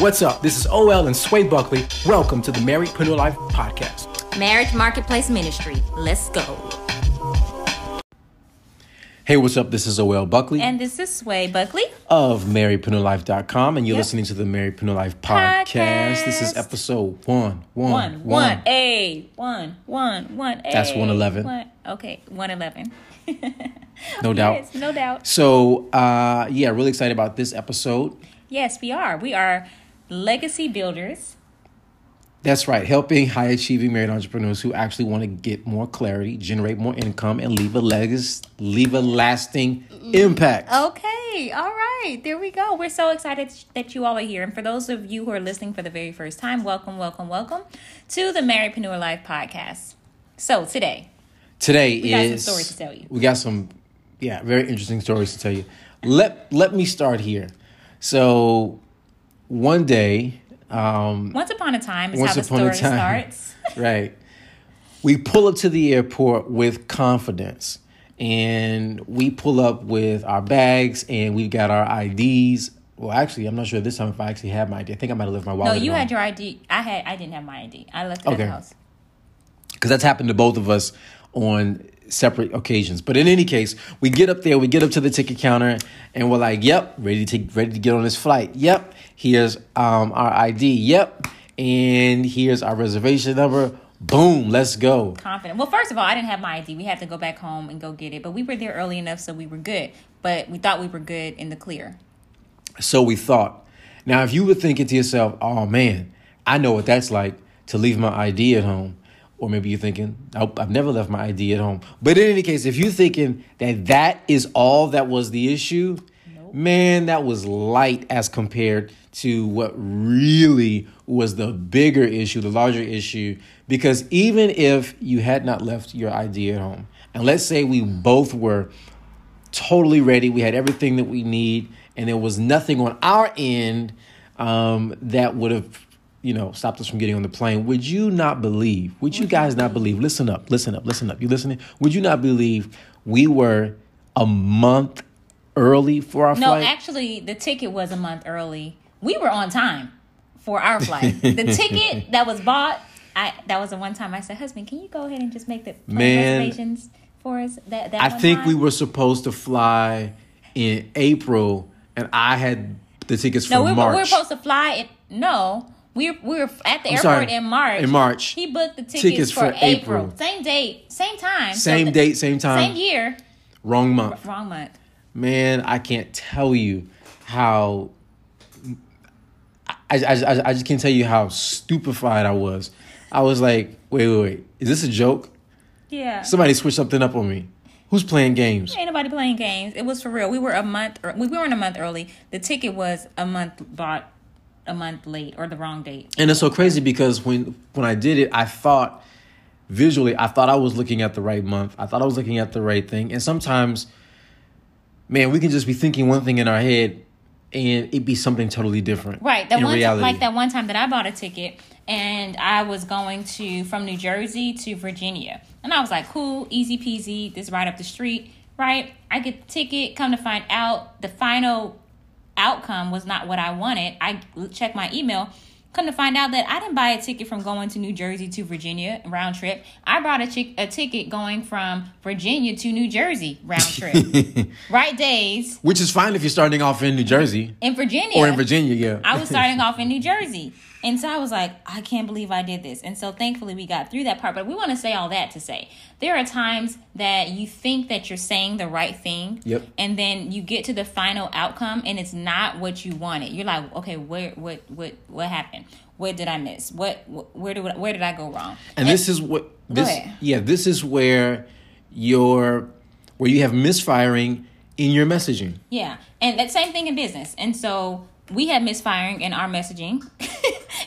What's up? This is OL and Sway Buckley. Welcome to the Marriedpreneur Life Podcast. Marriage Marketplace Ministry. Let's go. Hey, what's up? This is OL Buckley. And this is Sway Buckley. Of MarriedPreneurLife.com. And you're listening to the Marriedpreneur Life Podcast. This is episode 111. That's 111. Okay, 111. No doubt. Yes, no doubt. So, really excited about this episode. Yes, we are. We are legacy builders. That's right. Helping high-achieving married entrepreneurs who actually want to get more clarity, generate more income, and leave a legacy, leave a lasting impact. Okay. All right. There we go. We're so excited that you all are here. And for those of you who are listening for the very first time, welcome, welcome, welcome to the Marriedpreneur Life Podcast. So today we got some stories to tell you. We got some, very interesting stories to tell you. Let me start here. So, one day... once upon a time is how the story starts. Right. We pull up to the airport with confidence. And we pull up with our bags and we've got our IDs. Well, actually, I'm not sure this time if I actually had my ID. I think I might have left my wallet. No, you had your ID. I didn't have my ID. I left it at the house. Because that's happened to both of us on separate occasions. But in any case, we get up to the ticket counter and we're like, yep, ready to get on this flight. Yep. Here's our ID. Yep. And here's our reservation number. Boom. Let's go. Confident. Well, first of all, I didn't have my ID. We had to go back home and go get it, but we were there early enough. So we were good, but we thought we were good in the clear. So we thought. Now, if you were thinking to yourself, oh man, I know what that's like to leave my ID at home. Or maybe you're thinking, I've never left my ID at home. But in any case, if you're thinking that is all that was the issue, nope. Man, that was light as compared to what really was the bigger issue, the larger issue. Because even if you had not left your ID at home, and let's say we both were totally ready, we had everything that we need, and there was nothing on our end that would have stopped us from getting on the plane. Would you guys not believe? Listen up. You listening? Would you not believe we were a month early for our flight? No, actually, the ticket was a month early. We were on time for our flight. The ticket that was bought, that was the one time I said, husband, can you go ahead and just make the reservations for us? We were supposed to fly in April, and I had the tickets for March. We were supposed to fly We were at the airport in March. He booked the tickets for April. Same date, same time. Same year. Wrong month. Wrong month. Man, I can't tell you how... I just can't tell you how stupefied I was. I was like, wait. Is this a joke? Yeah. Somebody switched something up on me. Who's playing games? Ain't nobody playing games. It was for real. We weren't a month early. The ticket was a month bought. A month late or the wrong date. And it's so crazy because when I did it, I thought I was looking at the right month. I thought I was looking at the right thing. And sometimes, man, we can just be thinking one thing in our head and it'd be something totally different. Right. That one time that I bought a ticket and I was going from New Jersey to Virginia. And I was like, cool, easy peasy, this is right up the street, right? I get the ticket, come to find out the final outcome was not what I wanted. I checked my email, come to find out that I didn't buy a ticket from going to New Jersey to Virginia round trip. I bought a ticket going from Virginia to New Jersey round trip. Right days. Which is fine if you're starting off in New Jersey. In Virginia. I was starting off in New Jersey. And so I was like, I can't believe I did this. And so thankfully we got through that part. But we want to say all that to say there are times that you think that you're saying the right thing. Yep. And then you get to the final outcome and it's not what you wanted. You're like, okay, what happened? What did I miss? Where did I go wrong? And this is where you have misfiring in your messaging. Yeah. And that same thing in business. And so we had misfiring in our messaging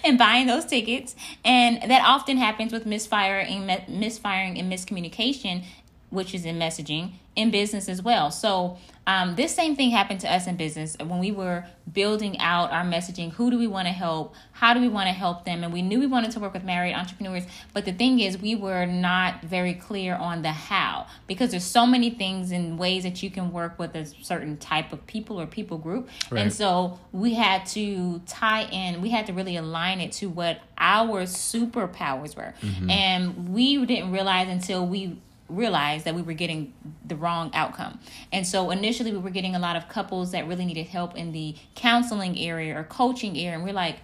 and buying those tickets. And that often happens with misfiring and miscommunication, which is in messaging, in business as well. So this same thing happened to us in business when we were building out our messaging. Who do we want to help? How do we want to help them? And we knew we wanted to work with married entrepreneurs. But the thing is, we were not very clear on the how, because there's so many things and ways that you can work with a certain type of people or people group. Right. And so we had to tie in. We had to really align it to what our superpowers were. Mm-hmm. And we didn't realize until we realized that we were getting the wrong outcome. And so initially we were getting a lot of couples that really needed help in the counseling area or coaching area. And we're like,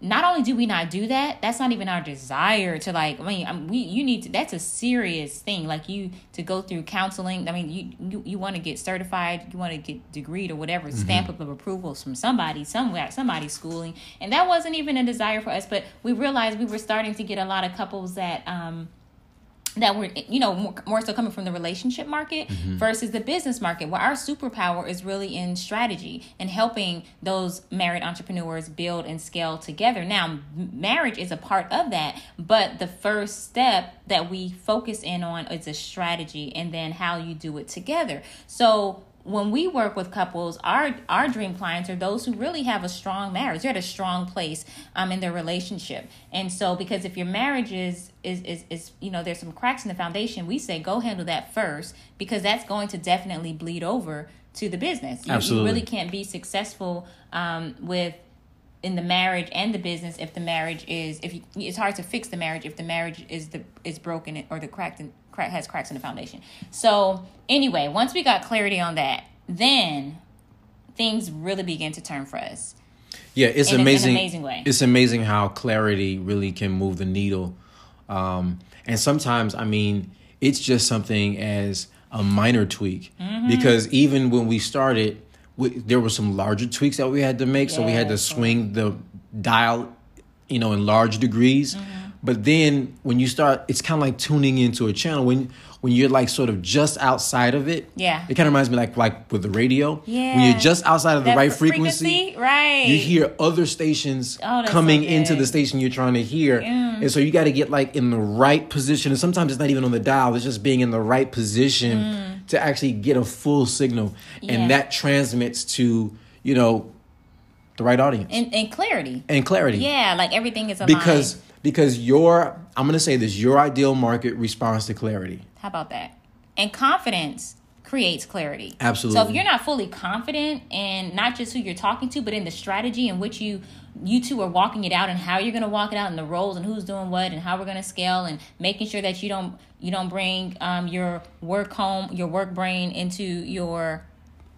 not only do we not do that, that's not even our desire to, like, you need to, that's a serious thing. Like, you to go through counseling. I mean, you want to get certified, you want to get degreed or whatever, mm-hmm. stamp of approval from somebody, somewhere, somebody's schooling. And that wasn't even a desire for us. But we realized we were starting to get a lot of couples that were, more so coming from the relationship market mm-hmm. versus the business market, where our superpower is really in strategy and helping those married entrepreneurs build and scale together. Now, marriage is a part of that, but the first step that we focus in on is a strategy and then how you do it together. So when we work with couples, our dream clients are those who really have a strong marriage. They're at a strong place in their relationship. And so, because if your marriage is there's some cracks in the foundation, we say go handle that first, because that's going to definitely bleed over to the business. You really can't be successful in the marriage and the business if the marriage it's hard to fix the marriage if the marriage is broken or has cracks in the foundation. So anyway, once we got clarity on that, then things really began to turn for us. Yeah, it's amazing. An amazing way. It's amazing how clarity really can move the needle. And sometimes, it's just something as a minor tweak, mm-hmm. because even when we started, there were some larger tweaks that we had to make. Yes. So we had to swing the dial, in large degrees. Mm-hmm. But then when you start, it's kind of like tuning into a channel. When you're like sort of just outside of it. Yeah. It kind of reminds me like with the radio. Yeah. When you're just outside of the right frequency. Right. You hear other stations coming into the station you're trying to hear. Mm. And so you got to get like in the right position. And sometimes it's not even on the dial. It's just being in the right position to actually get a full signal. Yeah. And that transmits to, the right audience. And clarity. And clarity. Yeah. Like everything is aligned. Because your ideal market responds to clarity. How about that? And confidence creates clarity. Absolutely. So if you're not fully confident in not just who you're talking to, but in the strategy in which you two are walking it out and how you're going to walk it out and the roles and who's doing what and how we're going to scale and making sure that you don't bring your work brain into your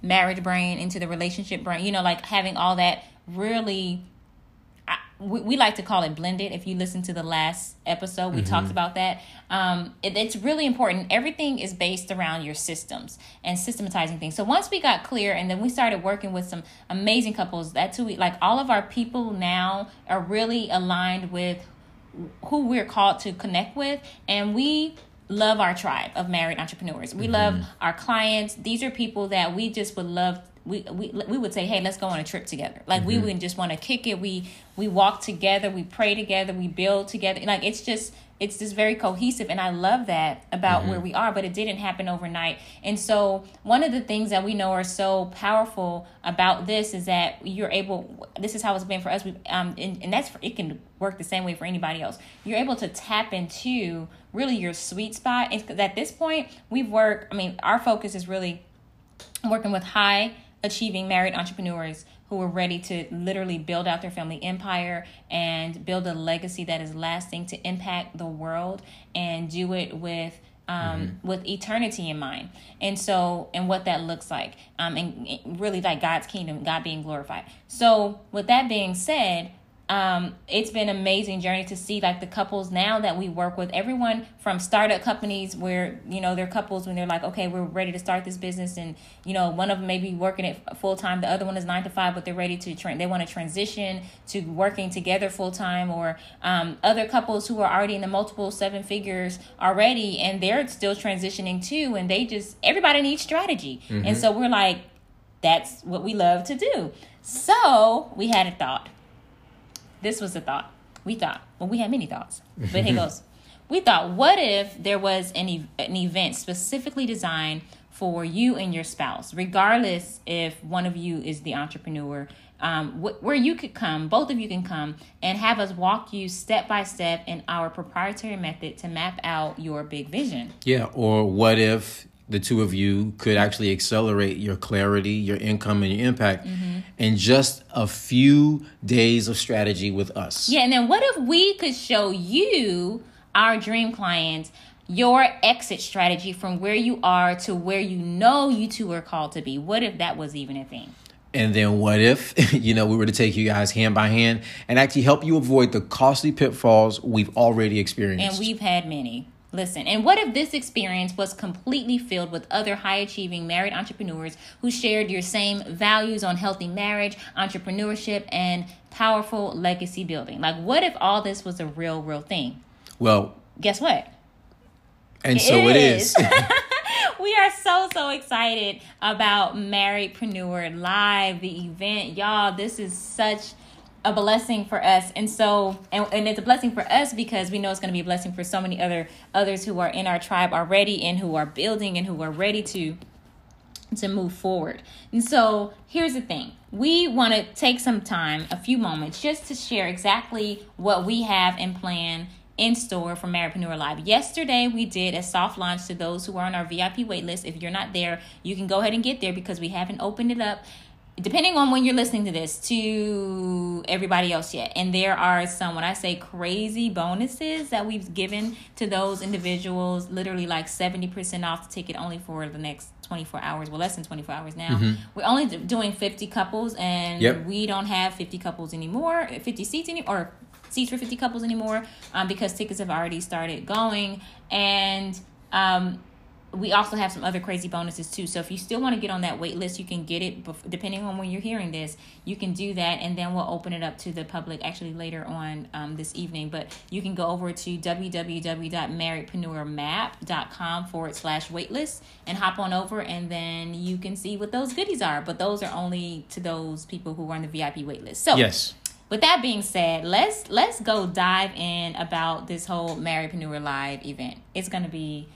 marriage brain, into the relationship brain, like having all that really... We like to call it blended. If you listen to the last episode, we mm-hmm. talked about that. It's really important. Everything is based around your systems and systematizing things. So once we got clear, and then we started working with some amazing couples. That's who all of our people now are really aligned with who we're called to connect with. And we love our tribe of married entrepreneurs. We mm-hmm. love our clients. These are people that we just would love to. We would say, hey, let's go on a trip together. Like mm-hmm. we wouldn't just want to kick it. We walk together, we pray together, we build together. Like it's just very cohesive, and I love that about mm-hmm. where we are. But it didn't happen overnight. And so one of the things that we know are so powerful about this is that you're able. This is how it's been for us. It can work the same way for anybody else. You're able to tap into really your sweet spot. And at this point, we've worked. Our focus is really working with high achieving married entrepreneurs who are ready to literally build out their family empire and build a legacy that is lasting to impact the world, and do it with mm-hmm. with eternity in mind. And so, and what that looks like, and really like God's kingdom, God being glorified. So with that being said, it's been an amazing journey to see like the couples now that we work with, everyone from startup companies where, they're couples when they're like, okay, we're ready to start this business. And, one of them may be working it full time. The other one is 9 to 5, but they're ready to they want to transition to working together full time, or other couples who are already in the multiple 7 figures already. And they're still transitioning too. And everybody needs strategy. Mm-hmm. And so we're like, that's what we love to do. So we had a thought. This was the thought. We thought, well, we had many thoughts, but here goes. We thought, what if there was an event specifically designed for you and your spouse, regardless if one of you is the entrepreneur, where you could come, both of you can come, and have us walk you step by step in our proprietary method to map out your big vision. Yeah, or what if the two of you could actually accelerate your clarity, your income, and your impact in just a few days of strategy with us. Yeah, and then what if we could show you, our dream clients, your exit strategy from where you are to where you know you two are called to be? What if that was even a thing? And then what if, you know, we were to take you guys hand by hand and actually help you avoid the costly pitfalls we've already experienced? And we've had many. Listen, and what if this experience was completely filled with other high-achieving married entrepreneurs who shared your same values on healthy marriage, entrepreneurship, and powerful legacy building? Like, what if all this was a real thing? Well, guess what? And so it is. We are so excited about Marriedpreneur Live, the event. Y'all, this is such a blessing for us. And so, and it's a blessing for us because we know it's going to be a blessing for so many others who are in our tribe already and who are building and who are ready to move forward. And so here's the thing. We want to take some time, a few moments, just to share exactly what we have in plan in store for Marriedpreneur Live. Yesterday, we did a soft launch to those who are on our VIP wait list. If you're not there, you can go ahead and get there because we haven't opened it up, depending on when you're listening to this, to everybody else yet. And there are some, when I say crazy bonuses that we've given to those individuals, literally like 70% off the ticket only for the next 24 hours. Well, less than 24 hours now. We're only doing 50 couples, and we don't have 50 couples anymore, 50 seats anymore, or seats for 50 couples anymore, because tickets have already started going. And we also have some other crazy bonuses too. So if you still want to get on that wait list, you can get it depending on when you're hearing this. You can do that, and then we'll open it up to the public actually later on this evening. But you can go over to www.marriedpreneurmap.com /waitlist and hop on over, and then you can see what those goodies are. But those are only to those people who are on the VIP wait list. So yes. With that being said, let's go dive in about this whole Marriedpreneur Live event. It's going to be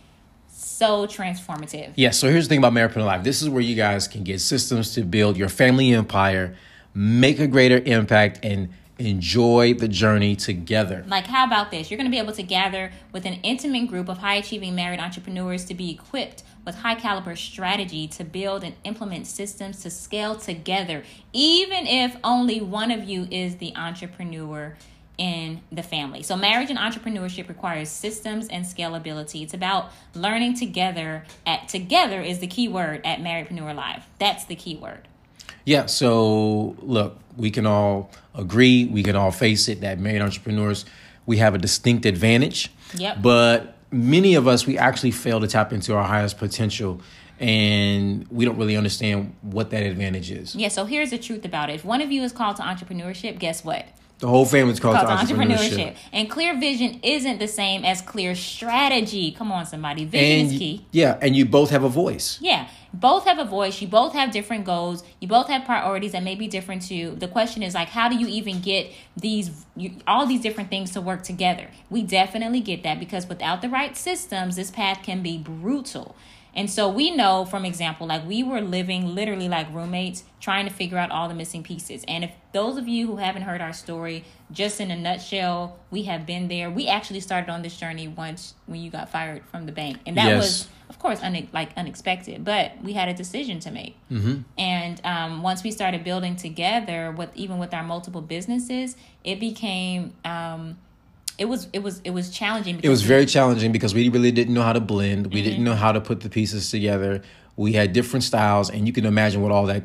so transformative. Yeah, so here's the thing about Marriedpreneur Live. This is where you guys can get systems to build your family empire, make a greater impact, and enjoy the journey together. Like, how about this? You're going to be able to gather with an intimate group of high-achieving married entrepreneurs to be equipped with high-caliber strategy to build and implement systems to scale together, even if only one of you is the entrepreneur in the family. So marriage and entrepreneurship requires systems and scalability. It's about learning together. Together is the key word at Marriedpreneur Live. That's the key word. Yeah, so look, we can all agree, we can all face it that married entrepreneurs, we have a distinct advantage. Yep. But many of us, we actually fail to tap into our highest potential, and we don't really understand what that advantage is. Yeah, so here's the truth about it. If one of you is called to entrepreneurship, guess what? The whole family's called to entrepreneurship. And clear vision isn't the same as clear strategy. Come on, somebody. Vision is key. Yeah, and you both have a voice. Yeah, both have a voice. You both have different goals. You both have priorities that may be different too. The question is, like, how do you even get all these different things to work together? We definitely get that, because without the right systems, this path can be brutal. And so we know from example, like, we were living literally like roommates trying to figure out all the missing pieces. And if those of you who haven't heard our story, just in a nutshell, we have been there. We actually started on this journey once when you got fired from the bank. And that was, of course, unexpected, but we had a decision to make. And once we started building together, even with our multiple businesses, it became... It was challenging. It was very challenging because we really didn't know how to blend. We didn't know how to put the pieces together. We had different styles, and you can imagine what all that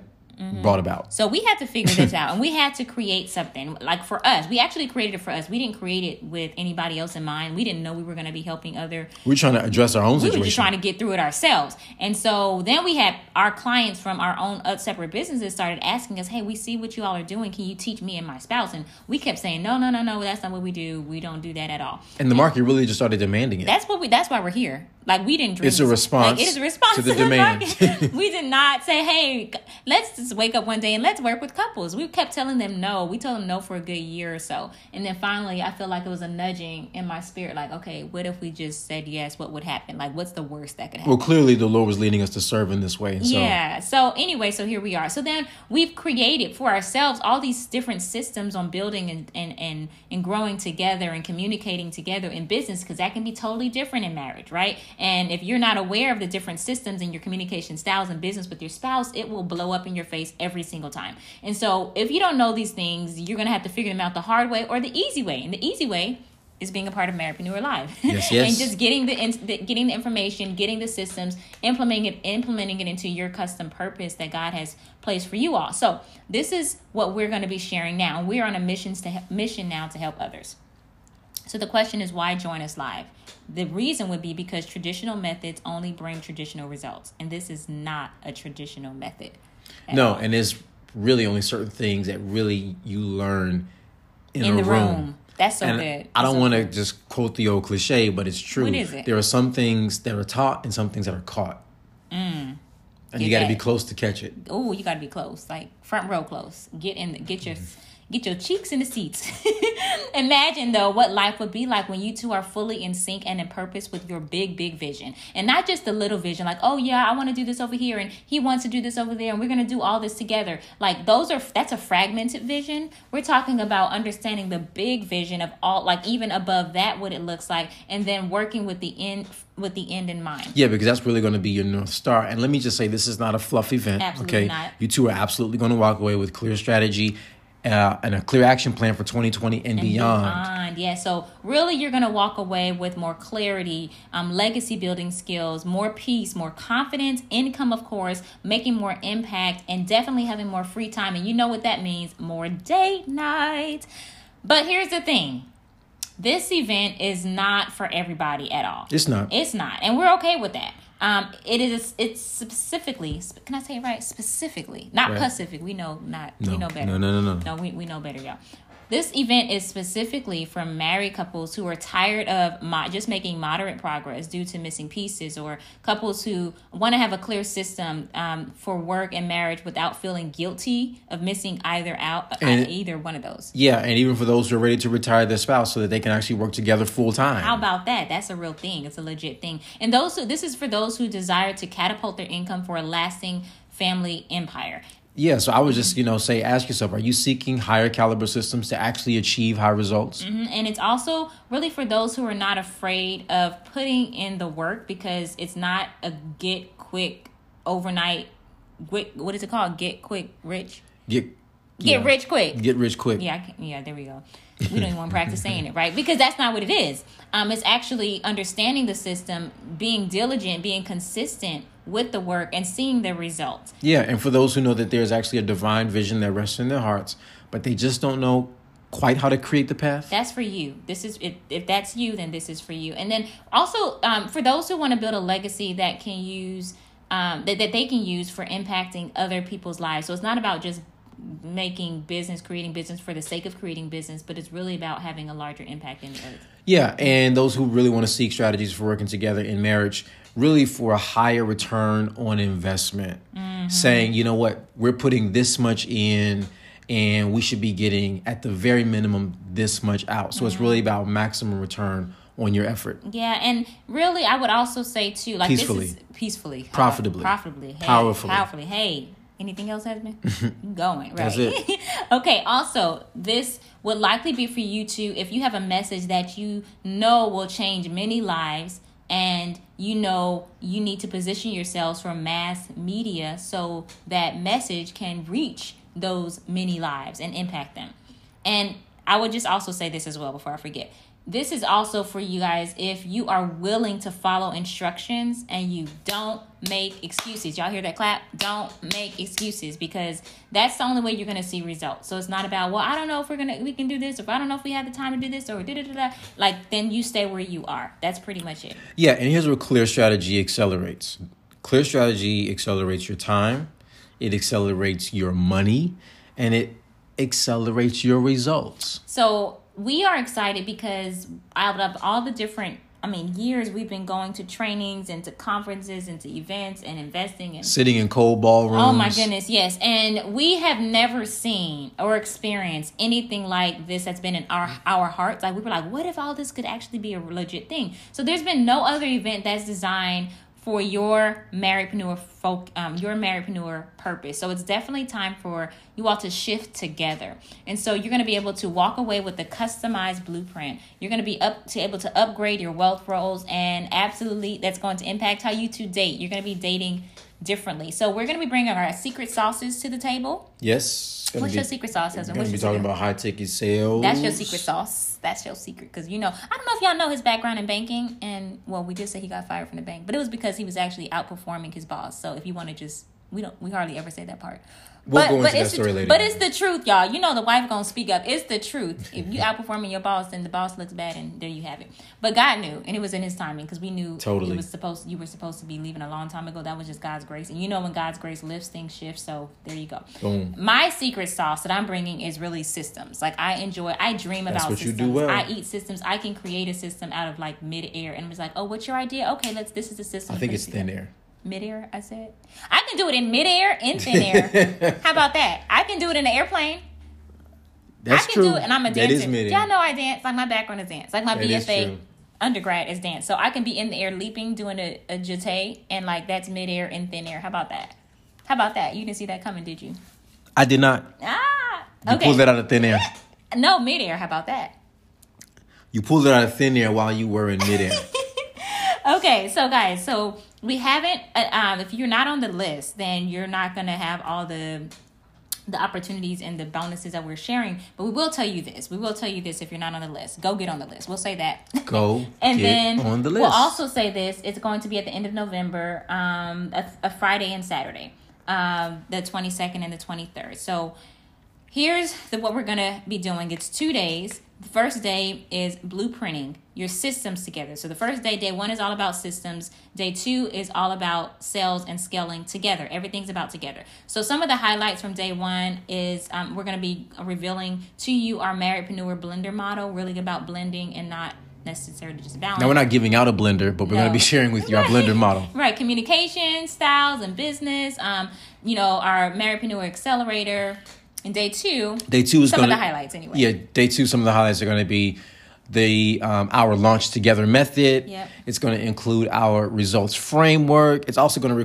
brought about. So we had to figure this out, and we had to create something. Like, for us, we actually created it for us. We didn't create it with anybody else in mind. We didn't know we were going to be helping other. We were trying to address our own situation. We were just trying to get through it ourselves. And so then we had our clients from our own separate businesses started asking us, hey, we see what you all are doing. Can you teach me and my spouse? And we kept saying, no, that's not what we do. We don't do that at all. And the market really just started demanding it. That's why we're here. Like, we didn't dream. It's a response. Like, it is a response to the demand. We did not say, hey, let's just wake up one day and let's work with couples. We kept telling them no. We told them no for a good year or so. And then finally, I feel like it was a nudging in my spirit. Like, okay, what if we just said yes? What would happen? Like, what's the worst that could happen? Well, clearly the Lord was leading us to serve in this way. So. Yeah. So anyway, so here we are. So then we've created for ourselves all these different systems on building and growing together and communicating together in business, because that can be totally different in marriage, right? And if you're not aware of the different systems and your communication styles in business with your spouse, it will blow up in your face every single time. And so if you don't know these things, you're going to have to figure them out the hard way or the easy way. And the easy way is being a part of Marriedpreneur Live. Yes, yes. And just getting the information, getting the systems, implementing it into your custom purpose that God has placed for you all. So this is what we're going to be sharing now. We're on a mission now to help others. So the question is, why join us live? The reason would be because traditional methods only bring traditional results. And this is not a traditional method. No, and there's really only certain things that really you learn in the room. That's so good. I don't want to just quote the old cliche, but it's true. What is it? There are some things that are taught and some things that are caught. Mm. And you got to be close to catch it. Oh, you got to be close. Like front row close. Get your cheeks in the seats. Imagine, though, what life would be like when you two are fully in sync and in purpose with your big, big vision. And not just the little vision, like, oh, yeah, I want to do this over here, and he wants to do this over there, and we're going to do all this together. Like, that's a fragmented vision. We're talking about understanding the big vision of all, like, even above that, what it looks like, and then working with the end in mind. Yeah, because that's really going to be your North Star. And let me just say, this is not a fluff event. Absolutely okay? Not. You two are absolutely going to walk away with clear strategy and a clear action plan for 2020 and beyond. Yeah, so really you're going to walk away with more clarity, legacy building skills, more peace, more confidence, income, of course, making more impact, and definitely having more free time. And you know what that means, more date night. But here's the thing. This event is not for everybody at all. It's not. And we're okay with that. It's specifically, can I say it right? Specifically, not right. Pacific. We know not. No. We know better. No. We know better, y'all. This event is specifically for married couples who are tired of just making moderate progress due to missing pieces, or couples who want to have a clear system for work and marriage without feeling guilty of missing either one of those. Yeah, and even for those who are ready to retire their spouse so that they can actually work together full time. How about that? That's a real thing. It's a legit thing. And this is for those who desire to catapult their income for a lasting family empire. Yeah, so I would just, say, ask yourself, are you seeking higher caliber systems to actually achieve high results? Mm-hmm. And it's also really for those who are not afraid of putting in the work, because it's not a get quick overnight. What is it called? Get quick rich. Get rich quick. Yeah, there we go. We don't even want to practice saying it, right? Because that's not what it is. It's actually understanding the system, being diligent, being consistent with the work, and seeing the results. Yeah, and for those who know that there's actually a divine vision that rests in their hearts, but they just don't know quite how to create the path. That's for you. This is if that's you, then this is for you. And then also for those who want to build a legacy that can use that they can use for impacting other people's lives. So it's not about just creating business for the sake of creating business, but it's really about having a larger impact in the earth. Yeah, and those who really want to seek strategies for working together in marriage, really for a higher return on investment, saying, you know what, we're putting this much in and we should be getting at the very minimum this much out. So it's really about maximum return on your effort. Yeah, and really I would also say too, like peacefully, profitably, powerfully. Hey, anything else, husband? Going, right? That's it. Okay, also, this would likely be for you too if you have a message that you know will change many lives, and you know you need to position yourselves for mass media so that message can reach those many lives and impact them. And I would just also say this as well before I forget. This is also for you guys if you are willing to follow instructions and you don't make excuses. Y'all hear that clap? Don't make excuses, because that's the only way you're going to see results. So it's not about, well, I don't know if we can do this, or I don't know if we have the time to do this, or da-da-da-da. Like, then you stay where you are. That's pretty much it. Yeah, and here's where clear strategy accelerates. Clear strategy accelerates your time. It accelerates your money. And it accelerates your results. So we are excited because out of all the different years we've been going to trainings and to conferences and to events and investing and sitting in cold ballrooms. Oh my goodness, yes. And we have never seen or experienced anything like this that's been in our hearts. Like, we were like, what if all this could actually be a legit thing? So there's been no other event that's designed for your Marriedpreneur folk, your Marriedpreneur purpose. So it's definitely time for you all to shift together. And so you're going to be able to walk away with a customized blueprint. You're going to be able to upgrade your wealth roles, and absolutely that's going to impact how you two date. You're going to be dating differently. So we're going to be bringing our secret sauces to the table. Yes. What's your secret sauce, husband? We're going to be talking about high-ticket sales. That's your secret sauce. That's your secret. Because, I don't know if y'all know his background in banking. And, well, we did say he got fired from the bank. But it was because he was actually outperforming his boss. So if you want to just... We hardly ever say that part. We'll go into that story later. But it's the truth, y'all. You know the wife gonna speak up. It's the truth. If you outperforming your boss, then the boss looks bad, and there you have it. But God knew, and it was in His timing, because we knew totally. You were supposed to be leaving a long time ago. That was just God's grace, and when God's grace lifts, things shift. So there you go. Boom. My secret sauce that I'm bringing is really systems. Like, I dream about systems. You do well. I eat systems. I can create a system out of like midair, and it was like, oh, what's your idea? Okay, this is the system. I think it's thin air. Midair, I said. I can do it in midair, in thin air. How about that? I can do it in an airplane. That's true. I can do it, and I'm a dancer. That is midair. Y'all know I dance. Like, my background is dance. Like, my BFA undergrad is dance. So I can be in the air leaping, doing a jeté, and like that's midair, in thin air. How about that? How about that? You didn't see that coming, did you? I did not. Okay. You pulled that out of thin air. No, midair. How about that? You pulled it out of thin air while you were in midair. Okay, so guys, we haven't, if you're not on the list, then you're not going to have all the opportunities and the bonuses that we're sharing. But we will tell you this. We will tell you this if you're not on the list. Go get on the list. We'll say that. Go and get then on the list. We'll also say this. It's going to be at the end of November, a Friday and Saturday, the 22nd and the 23rd. So here's what we're going to be doing. It's 2 days. The first day is blueprinting your systems together. So the first day 1 is all about systems. Day 2 is all about sales and scaling together. Everything's about together. So some of the highlights from day 1 is we're going to be revealing to you our Marriedpreneur blender model, really about blending and not necessarily just balance. Now, we're not giving out a blender, but we're going to be sharing with you our blender model. Right. Communication, styles, and business. Our Marriedpreneur accelerator. And day two is some of the highlights anyway. Yeah, day 2, some of the highlights are going to be our launch together method. Yep. It's going to include our results framework. It's also going to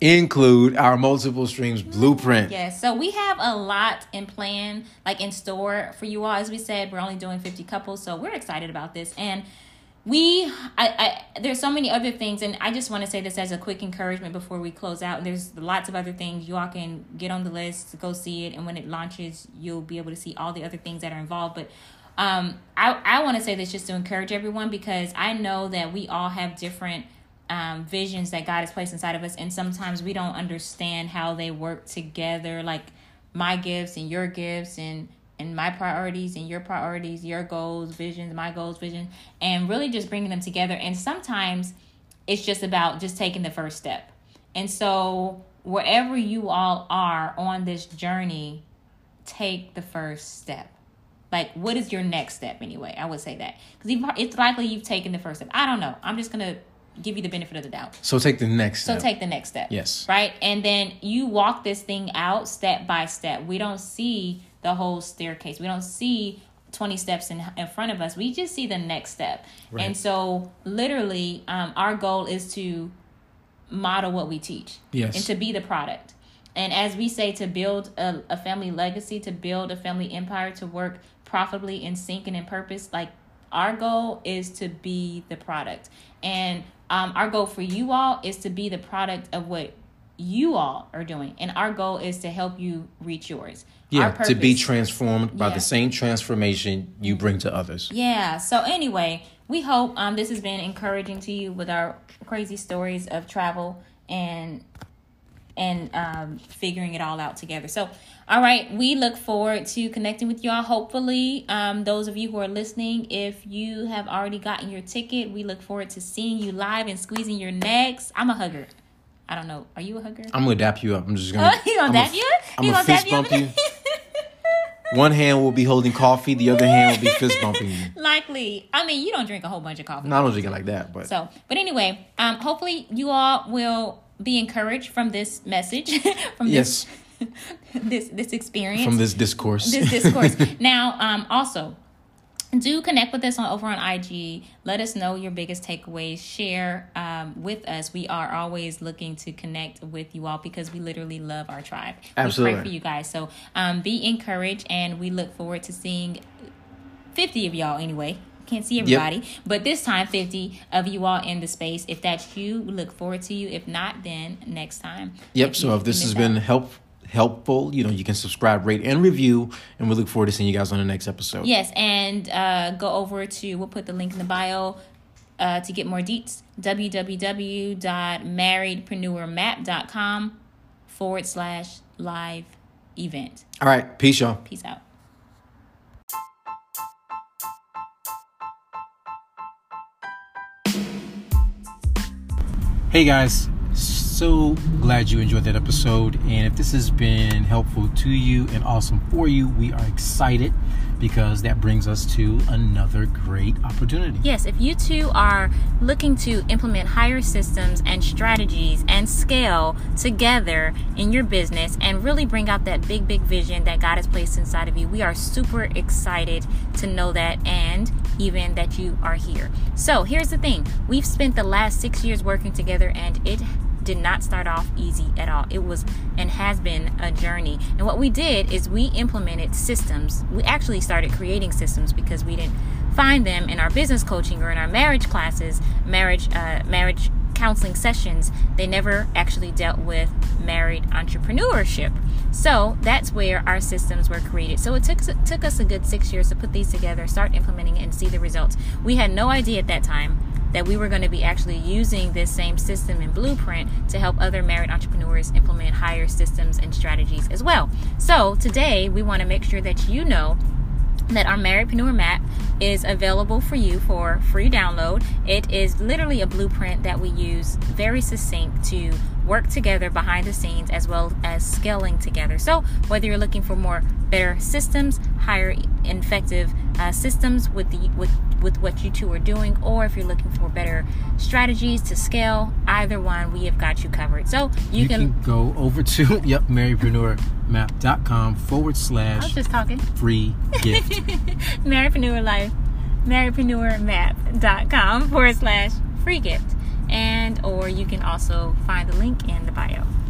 include our multiple streams blueprint. Yes, so we have a lot in plan, like in store for you all. As we said, we're only doing 50 couples, so we're excited about this. And there's so many other things, and I just want to say this as a quick encouragement before we close out. There's lots of other things. You all can get on the list, go see it, and when it launches, you'll be able to see all the other things that are involved. But I want to say this just to encourage everyone, because I know that we all have different visions that God has placed inside of us, and sometimes we don't understand how they work together, like my gifts and your gifts, and my priorities and your priorities, your goals, visions, my goals, visions, and really just bringing them together. And sometimes it's just about just taking the first step. And so wherever you all are on this journey, take the first step. Like, what is your next step anyway? I would say that, because it's likely you've taken the first step. I don't know. I'm just going to give you the benefit of the doubt. So take the next step. Yes. Right? And then you walk this thing out step by step. We don't see the whole staircase. We don't see 20 steps in front of us. We just see the next step. Right. And so literally our goal is to model what we teach. Yes. And to be the product. And as we say, to build a family legacy, to build a family empire, to work profitably in sync and in purpose. Like, our goal is to be the product. And our goal for you all is to be the product of what you all are doing. And our goal is to help you reach yours. Yeah, to be transformed by the same transformation you bring to others. Yeah. So anyway, we hope this has been encouraging to you with our crazy stories of travel and figuring it all out together. So, all right, we look forward to connecting with y'all. Hopefully, those of you who are listening, if you have already gotten your ticket, we look forward to seeing you live and squeezing your necks. I'm a hugger. I don't know. Are you a hugger? I'm going to dap you up. I'm just going to... Oh, you going to dap you up? I'm going to fist bump you. One hand will be holding coffee, the other hand will be fist bumping. Likely. I mean, you don't drink a whole bunch of coffee. No, I don't drink it like that. But anyway, hopefully you all will be encouraged from this message. This experience. From this discourse. Now, also, do connect with us over on IG. Let us know your biggest takeaways. Share with us. We are always looking to connect with you all because we literally love our tribe. Absolutely. We pray for you guys. So be encouraged, and we look forward to seeing 50 of y'all anyway. Can't see everybody, but this time 50 of you all in the space. If that's you, we look forward to you. If not, then next time. So if this has been helpful, you can subscribe, rate, and review, and we look forward to seeing you guys on the next episode. Yes, and go over to, we'll put the link in the bio to get more deets, www.marriedpreneurmap.com/live event. All right, peace, y'all. Peace out. Hey guys, so glad you enjoyed that episode, and if this has been helpful to you and awesome for you, we are excited because that brings us to another great opportunity. Yes, if you too are looking to implement higher systems and strategies and scale together in your business and really bring out that big, big vision that God has placed inside of you, we are super excited to know that and even that you are here. So here's the thing. We've spent the last 6 years working together, and it did not start off easy at all. It was and has been a journey. And what we did is we implemented systems. We actually started creating systems because we didn't find them in our business coaching or in our marriage classes, marriage counseling sessions. They never actually dealt with married entrepreneurship. So that's where our systems were created. So it took us a good 6 years to put these together, start implementing, and see the results. We had no idea at that time that we were going to be actually using this same system and blueprint to help other married entrepreneurs implement higher systems and strategies as well. So today we want to make sure that you know that our Marriedpreneur Map is available for you for free download. It is literally a blueprint that we use, very succinct, to work together behind the scenes as well as scaling together. So whether you're looking for more better systems, higher effective systems with what you two are doing, or if you're looking for better strategies to scale, either one, we have got you covered. So you can go over to marriedpreneurmap.com/free gift. Marriedpreneur Life, marriedpreneurmap.com/free gift. Or you can also find the link in the bio.